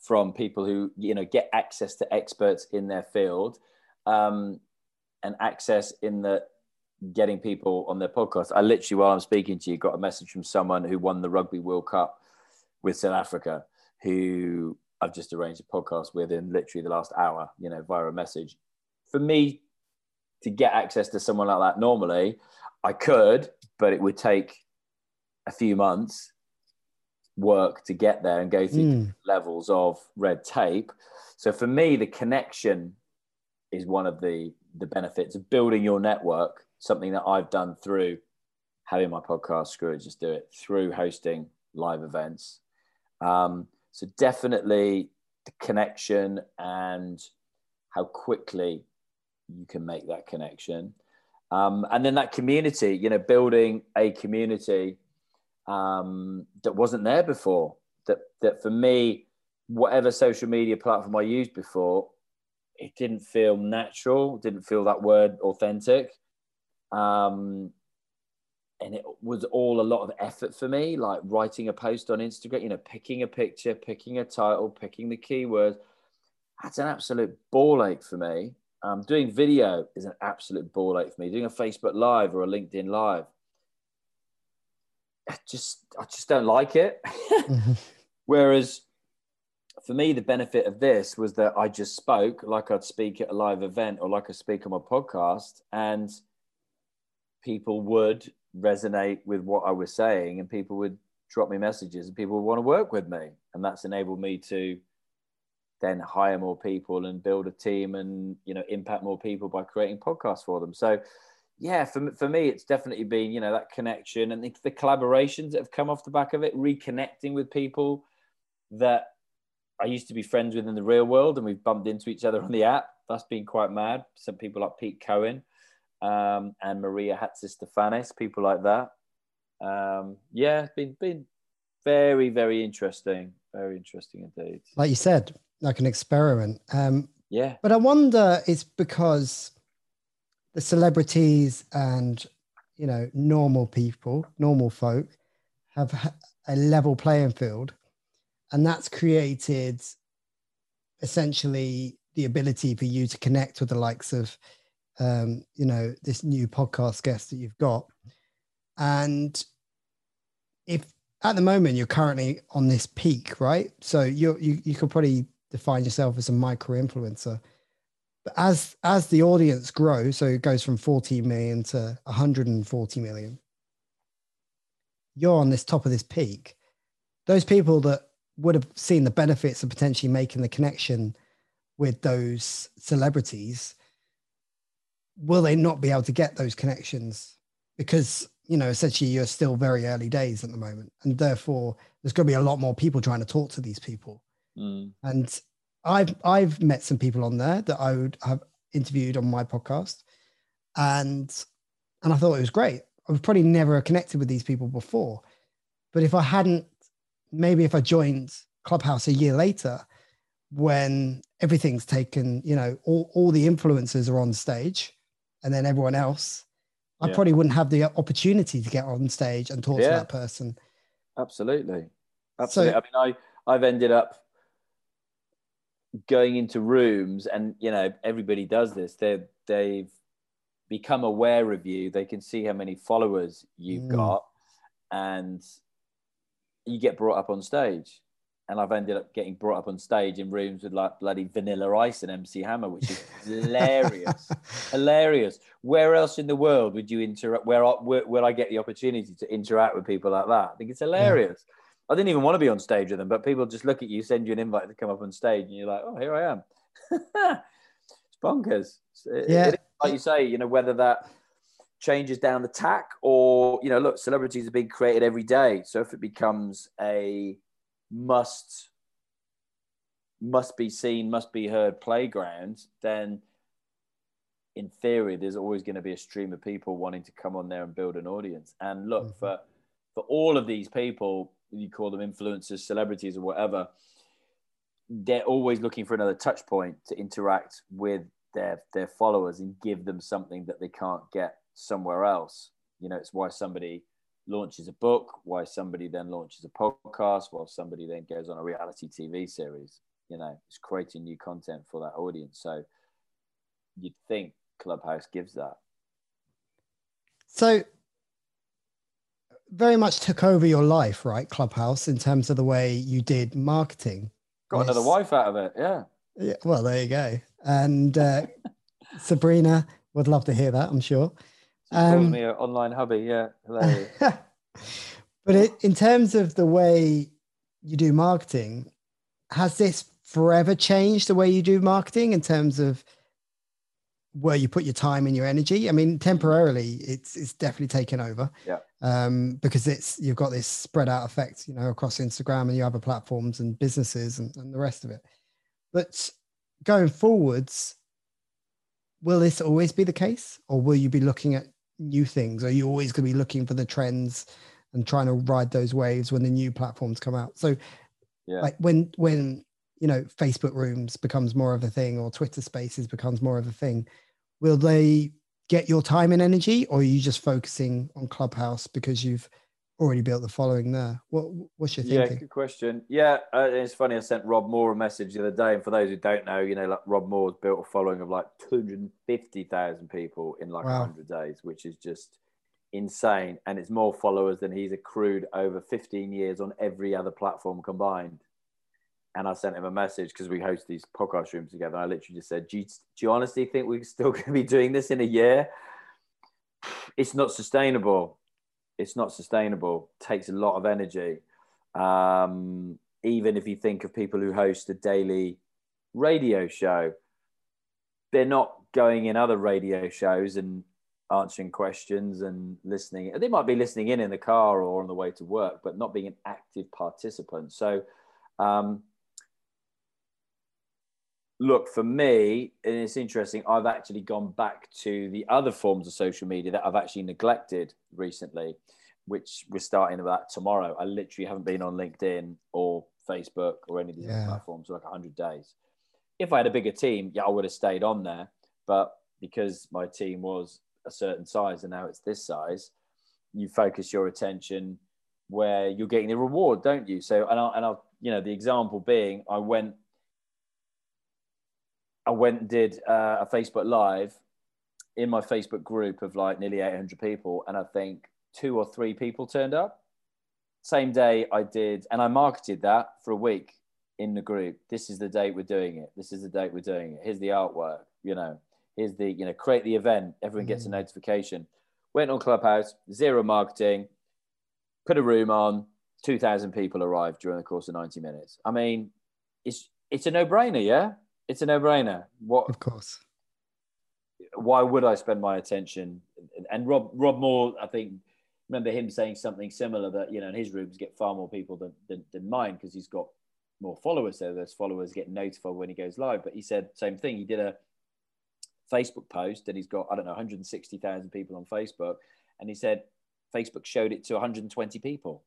from people who, get access to experts in their field, and access in the getting people on their podcast. I literally, while I'm speaking to you, got a message from someone who won the Rugby World Cup with South Africa, who I've just arranged a podcast with in literally the last hour, via a message. For me to get access to someone like that, normally I could, but it would take a few months work to get there and go through levels of red tape. So for me, the connection is one of the benefits of building your network, something that I've done through having my podcast, Screw It, Just Do It, through hosting live events. So definitely the connection and how quickly you can make that connection. And then that community, building a community that wasn't there before, that for me, whatever social media platform I used before, it didn't feel natural, didn't feel that word authentic. And it was all a lot of effort for me, like writing a post on Instagram, picking a picture, picking a title, picking the keywords. That's an absolute ball ache for me. Doing video is an absolute ball ache for me. Doing a Facebook Live or a LinkedIn Live, I just don't like it. Whereas For me, the benefit of this was that I just spoke like I'd speak at a live event or like I speak on my podcast, and people would resonate with what I was saying, and people would drop me messages, and people would want to work with me. And that's enabled me to then hire more people and build a team and, you know, impact more people by creating podcasts for them. So yeah, for me, it's definitely been, you know, that connection and the collaborations that have come off the back of it, reconnecting with people that I used to be friends with in the real world, and we've bumped into each other on the app. That's been quite mad. Some people like Pete Cohen and Maria Hatzis Stefanis, people like that. Yeah, it's been very, very interesting. Very interesting indeed. Like you said, like an experiment. Yeah. But I wonder it's because the celebrities and, you know, normal people, normal folk have a level playing field. And that's created essentially the ability for you to connect with the likes of, you know, this new podcast guest that you've got. And if at the moment you're currently on this peak, right? So you could probably define yourself as a micro influencer, but as the audience grows, so it goes from 40 million to 140 million, you're on this top of this peak. Those people that would have seen the benefits of potentially making the connection with those celebrities, will they not be able to get those connections? Because, you know, essentially you're still very early days at the moment. And therefore there's going to be a lot more people trying to talk to these people. Mm. And I've met some people on there that I would have interviewed on my podcast. And I thought it was great. I've probably never connected with these people before, but if I hadn't, maybe if I joined Clubhouse a year later, when everything's taken, you know, all the influencers are on stage and then everyone else, I probably wouldn't have the opportunity to get on stage and talk to that person. Absolutely. Absolutely. So, I mean, I've ended up going into rooms and, you know, everybody does this. They've become aware of you. They can see how many followers you've got, and you get brought up on stage. And I've ended up getting brought up on stage in rooms with like bloody Vanilla Ice and MC Hammer, which is hilarious, hilarious. Where else in the world would you interact? Where I get the opportunity to interact with people like that? I think it's hilarious. Yeah. I didn't even want to be on stage with them, but people just look at you, send you an invite to come up on stage, and you're like, oh, here I am. It's bonkers. Yeah. It, like you say, you know, whether that changes down the tack or, you know, look, celebrities are being created every day. So if it becomes a must be seen, must be heard playground, then in theory, there's always going to be a stream of people wanting to come on there and build an audience. And look, for all of these people, you call them influencers, celebrities or whatever, they're always looking for another touch point to interact with their followers and give them something that they can't get somewhere else. You know, it's why somebody launches a book, why somebody then launches a podcast, while somebody then goes on a reality TV series. You know, it's creating new content for that audience. So you'd think Clubhouse gives that. So very much took over your life, right, Clubhouse, in terms of the way you did marketing. Got another wife out of it, yeah. Well, there you go. And Sabrina would love to hear that, I'm sure. Calling me an online hubby, yeah. Hilarious. But in terms of the way you do marketing, has this forever changed the way you do marketing in terms of where you put your time and your energy? I mean, temporarily, it's definitely taken over. Yeah. Because you've got this spread out effect, you know, across Instagram and your other platforms and businesses and the rest of it. But going forwards, will this always be the case, or will you be looking at new things? Are you always going to be looking for the trends and trying to ride those waves when the new platforms come out? So like when, you know, Facebook rooms becomes more of a thing or Twitter Spaces becomes more of a thing, will they get your time and energy, or are you just focusing on Clubhouse because you've already built the following there? What's your thinking? Yeah, good question. Yeah, it's funny. I sent Rob Moore a message the other day, and for those who don't know, you know, like Rob Moore's built a following of like 250,000 people in like 100 days, which is just insane. And it's more followers than he's accrued over 15 years on every other platform combined. And I sent him a message because we host these podcast rooms together. I literally just said, do you honestly think we're still going to be doing this in a year? It's not sustainable. It's not sustainable. It takes a lot of energy. Even if you think of people who host a daily radio show, they're not going in other radio shows and answering questions and listening. They might be listening in the car or on the way to work, but not being an active participant. So, look, for me, and it's interesting, I've actually gone back to the other forms of social media that I've actually neglected recently, which we're starting about tomorrow. I literally haven't been on LinkedIn or Facebook or any of these other platforms for like 100 days. If I had a bigger team, yeah, I would have stayed on there. But because my team was a certain size and now it's this size, you focus your attention where you're getting the reward, don't you? So, and I'll, you know, the example being, I went and did a Facebook Live in my Facebook group of like nearly 800 people. And I think 2 or 3 people turned up. Same day I did, and I marketed that for a week in the group. This is the date we're doing it. This is the date we're doing it. Here's the artwork, you know, here's the, you know, create the event. Everyone gets a notification. Went on Clubhouse, zero marketing, put a room on, 2,000 people arrived during the course of 90 minutes. I mean, it's a no-brainer, yeah? It's a no-brainer. What? Of course. Why would I spend my attention? And Rob Moore, I think, remember him saying something similar that, you know, in his rooms get far more people than mine because he's got more followers. So those followers get notified when he goes live. But he said same thing. He did a Facebook post and he's got, I don't know, 160,000 people on Facebook. And he said Facebook showed it to 120 people.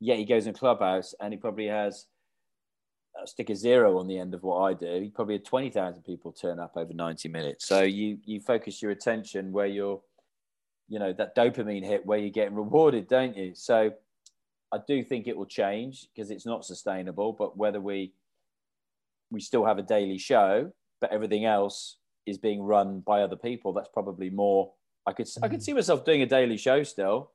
Yeah, he goes in Clubhouse and he probably has a stick of 0 on the end of what I do. He probably had 20,000 people turn up over 90 minutes. So you focus your attention where you're, you know, that dopamine hit where you're getting rewarded, don't you? So I do think it will change because it's not sustainable, but whether we still have a daily show, but everything else is being run by other people, that's probably more, I could see myself doing a daily show still.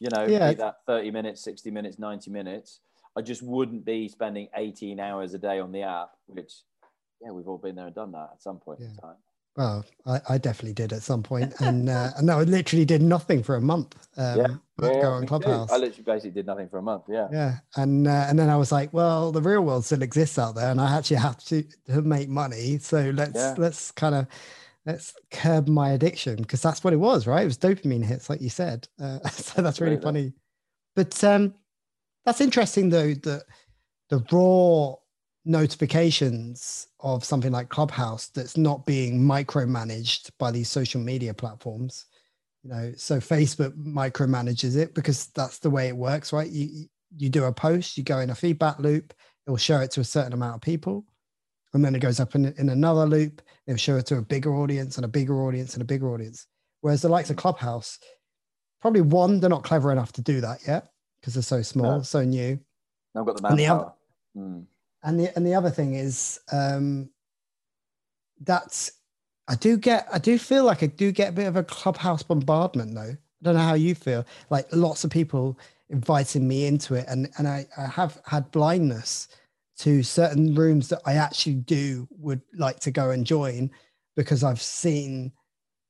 You know, yeah, that 30 minutes, 60 minutes, 90 minutes. I just wouldn't be spending 18 hours a day on the app, which, yeah, we've all been there and done that at some point in time. Well, I definitely did at some point. And I literally did nothing for a month. Go on Clubhouse. I literally basically did nothing for a month, yeah. Yeah, and then I was like, well, the real world still exists out there and I actually have to make money. So let's curb my addiction, because that's what it was, right? It was dopamine hits, like you said. So that's really funny. But that's interesting, though, that the raw notifications of something like Clubhouse that's not being micromanaged by these social media platforms. You know, so Facebook micromanages it because that's the way it works, right? You do a post, you go in a feedback loop, it will show it to a certain amount of people. And then it goes up in another loop. They'll show it to a bigger audience and a bigger audience and a bigger audience. Whereas the likes of Clubhouse, probably one, they're not clever enough to do that yet because they're so small, so new. I've got the manpower. And the other thing is that's I do feel like I get a bit of a Clubhouse bombardment though. I don't know how you feel. Like lots of people inviting me into it, and I have had blindness to certain rooms that I actually would like to go and join because I've seen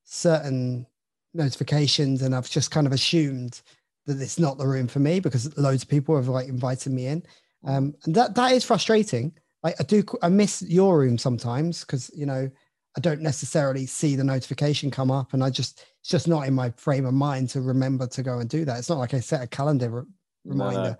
certain notifications and I've just kind of assumed that it's not the room for me because loads of people have like invited me in. And that is frustrating. Like I miss your room sometimes because, you know, I don't necessarily see the notification come up and it's just not in my frame of mind to remember to go and do that. It's not like I set a calendar reminder.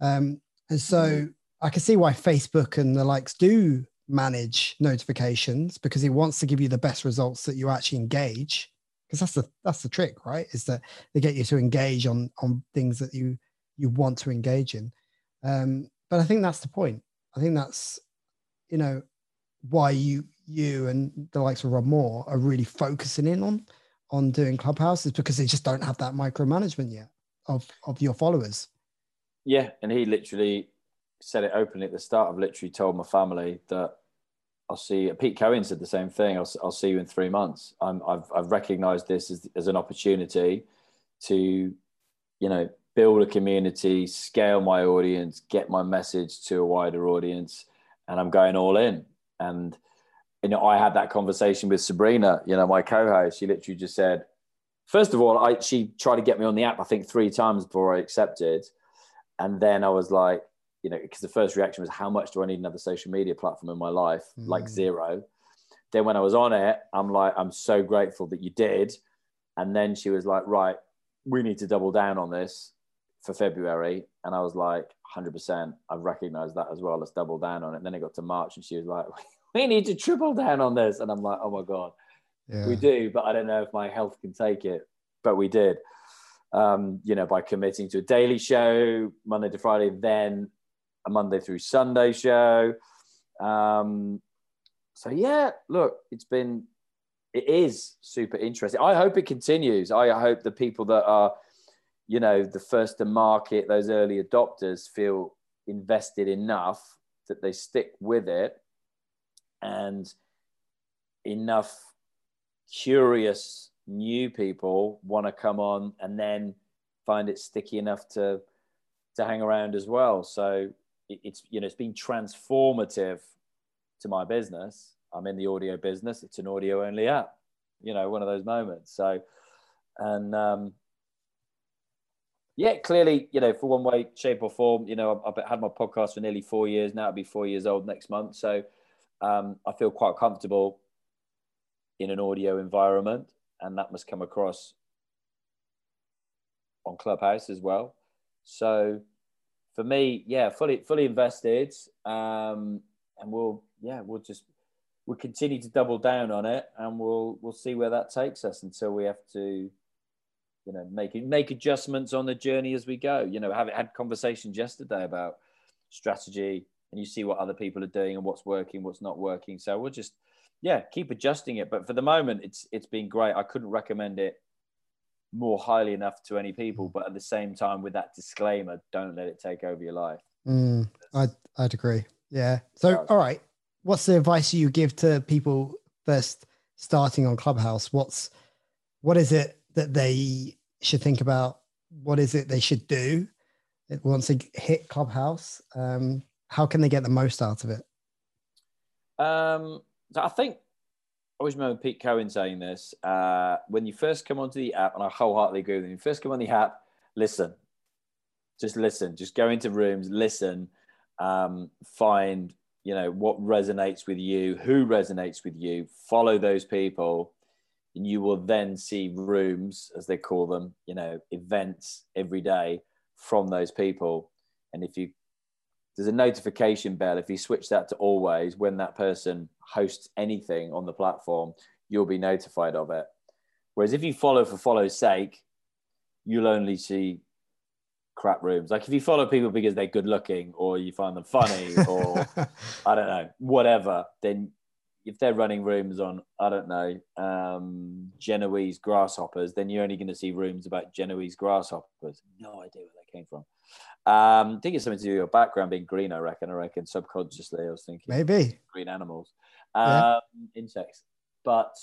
And so I can see why Facebook and the likes do manage notifications because it wants to give you the best results that you actually engage. Because that's the trick, right? Is that they get you to engage on things that you want to engage in. But I think that's the point. I think that's, you know, why you and the likes of Rob Moore are really focusing in on doing Clubhouse is because they just don't have that micromanagement yet of your followers. Yeah, and he literally said it openly at the start. I've literally told my family that I'll see. Pete Cohen said the same thing. I'll see you in 3 months. I've recognized this as an opportunity to, you know, build a community, scale my audience, get my message to a wider audience, and I'm going all in. And, you know, I had that conversation with Sabrina, you know, my co-host. She literally just said, first of all, she tried to get me on the app, I think 3 times before I accepted. And then I was like, you know, because the first reaction was, how much do I need another social media platform in my life? Mm. Like zero. Then when I was on it, I'm like, I'm so grateful that you did. And then she was like, right, we need to double down on this for February. And I was like, 100%. I've recognized that as well. Let's double down on it. And then it got to March and she was like, we need to triple down on this. And I'm like, oh my God, yeah. We do. But I don't know if my health can take it. But we did, you know, by committing to a daily show, Monday to Friday, then a Monday through Sunday show. So yeah, look, it is super interesting. I hope it continues. I hope the people that are, you know, the first to market, those early adopters, feel invested enough that they stick with it, and enough curious new people want to come on and then find it sticky enough to hang around as well. So it's, you know, it's been transformative to my business. I'm in the audio business. It's an audio only app, you know, one of those moments. So, and yeah, clearly, you know, for one way, shape or form, you know, I've had my podcast for nearly 4 years now. It'll be 4 years old next month. So I feel quite comfortable in an audio environment, and that must come across on Clubhouse as well. So for me, yeah, fully invested. And we'll continue to double down on it, and we'll see where that takes us until we have to, you know, make adjustments on the journey as we go. You know, had conversations yesterday about strategy, and you see what other people are doing and what's working, what's not working. So we'll just, yeah, keep adjusting it. But for the moment, it's been great. I couldn't recommend it more highly enough to any people, but at the same time, with that disclaimer, don't let it take over your life. I'd agree. Yeah. So, all right. What's the advice you give to people first starting on Clubhouse? What is it that they should think about? What is it they should do once they hit Clubhouse? How can they get the most out of it? So I think, I always remember Pete Cohen saying this, when you first come onto the app, and I wholeheartedly agree with him, when you first come on the app, listen, just go into rooms, listen. Find, you know, what resonates with you, who resonates with you, follow those people, and you will then see rooms, as they call them, you know, events every day from those people. And there's a notification bell. If you switch that to always, when that person hosts anything on the platform, you'll be notified of it. Whereas if you follow for follow's sake, you'll only see crap rooms. Like if you follow people because they're good looking or you find them funny or I don't know, whatever, then if they're running rooms on, I don't know, Genoese grasshoppers, then you're only going to see rooms about Genoese grasshoppers. No idea where that came from. I think it's something to do with your background being green, I reckon subconsciously I was thinking maybe green animals, insects. But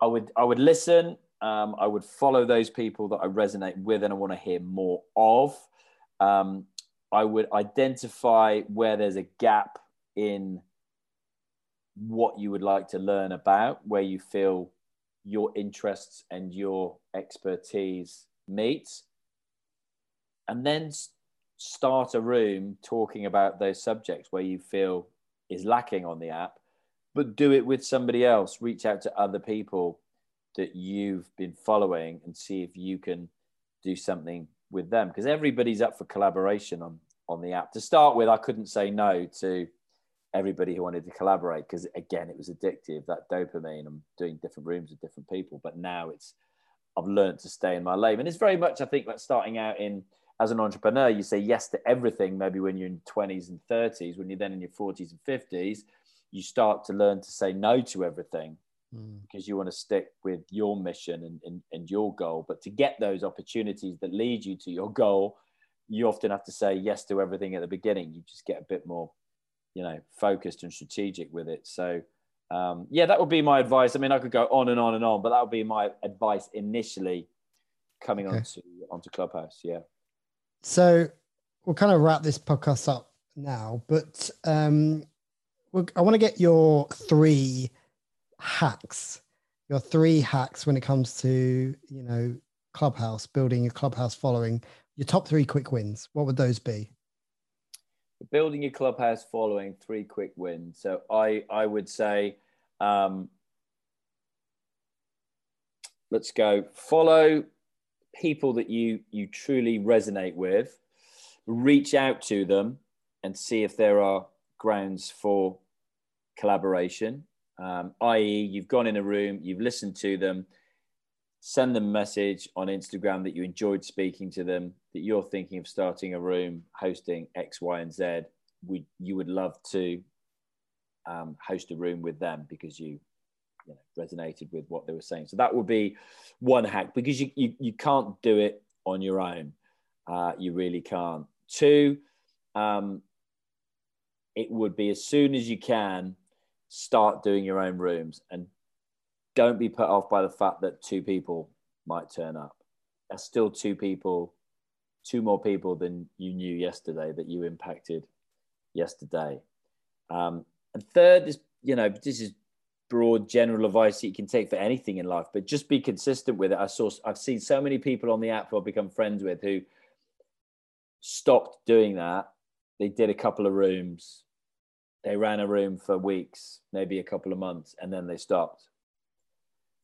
I would listen. I would follow those people that I resonate with and I want to hear more of. I would identify where there's a gap in what you would like to learn about, where you feel your interests and your expertise meet. And then start a room talking about those subjects where you feel is lacking on the app, but do it with somebody else. Reach out to other people that you've been following and see if you can do something with them, because everybody's up for collaboration on the app. To start with, I couldn't say no to everybody who wanted to collaborate, because again, it was addictive, that dopamine. I'm doing different rooms with different people, but now I've learned to stay in my lane. And it's very much, I think, like starting out as an entrepreneur, you say yes to everything. Maybe when you're in 20s and 30s, when you're then in your 40s and 50s, you start to learn to say no to everything, because you want to stick with your mission and your goal. But to get those opportunities that lead you to your goal, you often have to say yes to everything at the beginning. You just get a bit more, you know, focused and strategic with it. So yeah, that would be my advice. I mean, I could go on and on and on, but that would be my advice initially coming onto Clubhouse. Yeah. So we'll kind of wrap this podcast up now, but I want to get your three hacks when it comes to, you know, Clubhouse, building your Clubhouse following, your top three quick wins. What would those be? Building your Clubhouse following, three quick wins. So I would say, let's go follow people that you truly resonate with, reach out to them and see if there are grounds for collaboration, i.e. you've gone in a room, you've listened to them, send them a message on Instagram that you enjoyed speaking to them, that you're thinking of starting a room, hosting X, Y, and Z. You would love to host a room with them because you know, resonated with what they were saying. So that would be one hack, because you can't do it on your own. You really can't. Two, it would be, as soon as you can, start doing your own rooms, and don't be put off by the fact that two people might turn up. That's still two more people than you knew yesterday, that you impacted yesterday. And third is, you know, this is broad general advice that you can take for anything in life, but just be consistent with it. I've seen so many people on the app who I've become friends with who stopped doing that. They did a couple of rooms. They ran a room for weeks, maybe a couple of months, and then they stopped.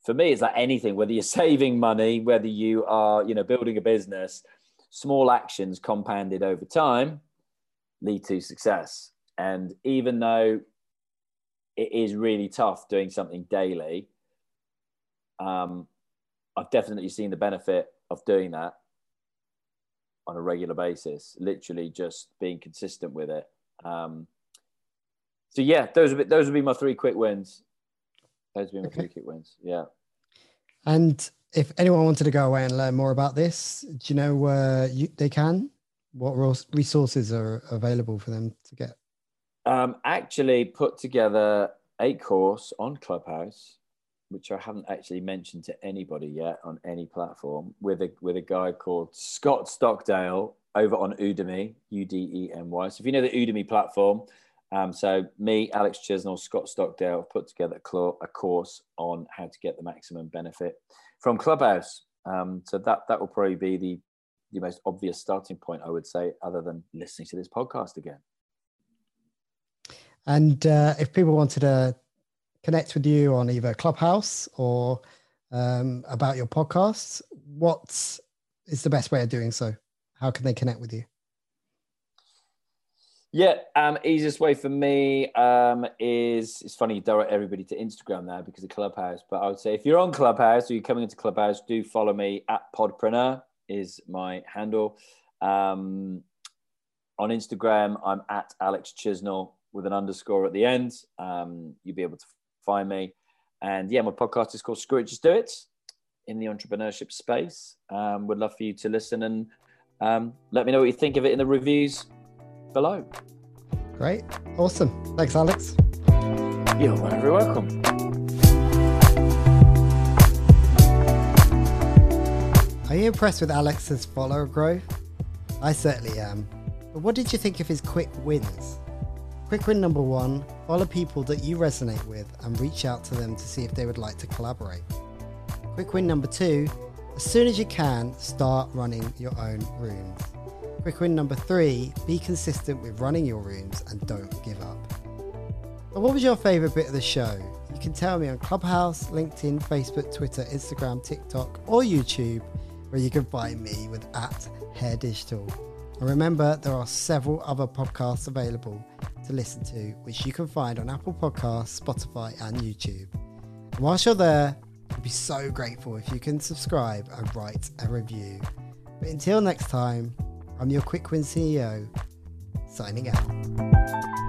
For me, it's like anything, whether you're saving money, whether you are, you know, building a business, small actions compounded over time lead to success. And even though it is really tough doing something daily, I've definitely seen the benefit of doing that on a regular basis, literally just being consistent with it. So yeah, those would be my three quick wins. Yeah. And if anyone wanted to go away and learn more about this, do you know where they can? What resources are available for them to get? Actually put together a course on Clubhouse, which I haven't actually mentioned to anybody yet on any platform, with a guy called Scott Stockdale over on Udemy, Udemy. So if you know the Udemy platform, so me, Alex Chisnall, Scott Stockdale, put together a course on how to get the maximum benefit from Clubhouse. So that will probably be the most obvious starting point, I would say, other than listening to this podcast again. And if people wanted to connect with you on either Clubhouse or about your podcasts, what is the best way of doing so? How can they connect with you? Yeah, easiest way for me is, it's funny you direct everybody to Instagram now because of Clubhouse, but I would say if you're on Clubhouse or you're coming into Clubhouse, do follow me at Podpreneur is my handle. On Instagram, I'm at Alex Chisnall with an _ at the end. You'll be able to find me. And yeah, my podcast is called Screw It, Just Do It, in the entrepreneurship space. Would love for you to listen and let me know what you think of it in the reviews below. Great. Awesome. Thanks, Alex. You're very welcome. Are you impressed with Alex's follower growth? I certainly am. But what did you think of his quick wins? Quick win number 1, follow people that you resonate with and reach out to them to see if they would like to collaborate. Quick win number 2, as soon as you can, start running your own rooms. Quick win number 3, be consistent with running your rooms and don't give up. But what was your favourite bit of the show? You can tell me on Clubhouse, LinkedIn, Facebook, Twitter, Instagram, TikTok or YouTube, where you can find me with @HareDigital. And remember, there are several other podcasts available to listen to, which you can find on Apple Podcasts, Spotify and YouTube. And whilst you're there, I'd be so grateful if you can subscribe and write a review. But until next time, I'm your Quick Win CEO, signing out.